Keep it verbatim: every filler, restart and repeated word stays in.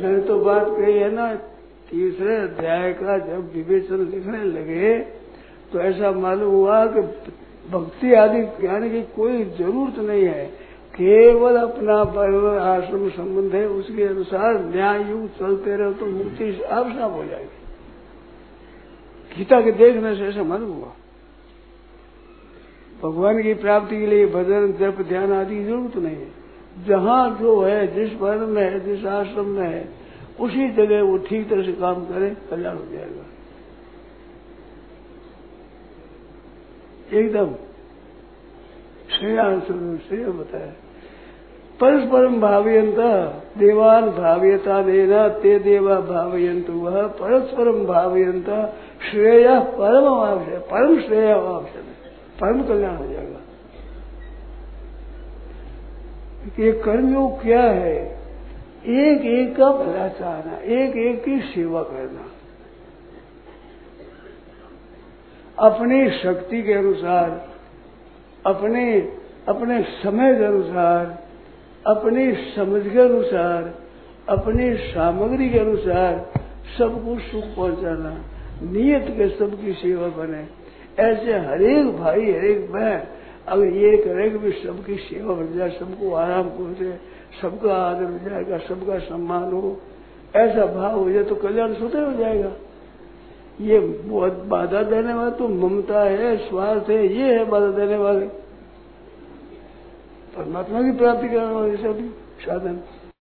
मैंने तो बात कही है ना, तीसरे अध्याय का जब विवेचन लिखने लगे तो ऐसा मालूम हुआ कि भक्ति आदि ज्ञान की कोई जरूरत नहीं है, केवल अपना परिवार आश्रम संबंध है, उसके अनुसार न्याय युग चलते रहो तो मुक्ति आप साफ हो जाएगी। गीता के देखने से ऐसा मालूम हुआ। भगवान की प्राप्ति के लिए भजन जप ध्यान आदि की जरूरत नहीं है, जहाँ जो है जिस वर्ण में है जिस आश्रम में है उसी जगह वो ठीक तरह से काम करे, कल्याण हो जाएगा एकदम। श्रेय बताया परस्परम भावयंत देवान भावयता देना ते देवा भावयंत वह परस्परम भावयंत श्रेय परम आवश्यक, परम श्रेय आवश्यक, परम कल्याण हो जाएगा। ये कर्मयोग क्या है? एक एक का भला चाहना, एक एक की सेवा करना, अपनी शक्ति के अनुसार, अपने अपने समय के अनुसार, अपनी समझ के अनुसार, अपनी सामग्री के अनुसार सबको सुख पहुंचाना, नियत के सबकी सेवा बने। ऐसे हरेक भाई हरेक बहन अगर ये करेंगे भी सबकी सेवा बढ़ जाए, सबको आराम पहुंचे, सबका आदर हो जाएगा, सबका सम्मान हो, ऐसा भाव हो जाए तो कल्याण सुधर हो जाएगा। ये बहुत बाधा देने वाला तो ममता है, स्वार्थ है, ये है बाधा देने वाले। परमात्मा की प्राप्ति करने वाले सभी साधन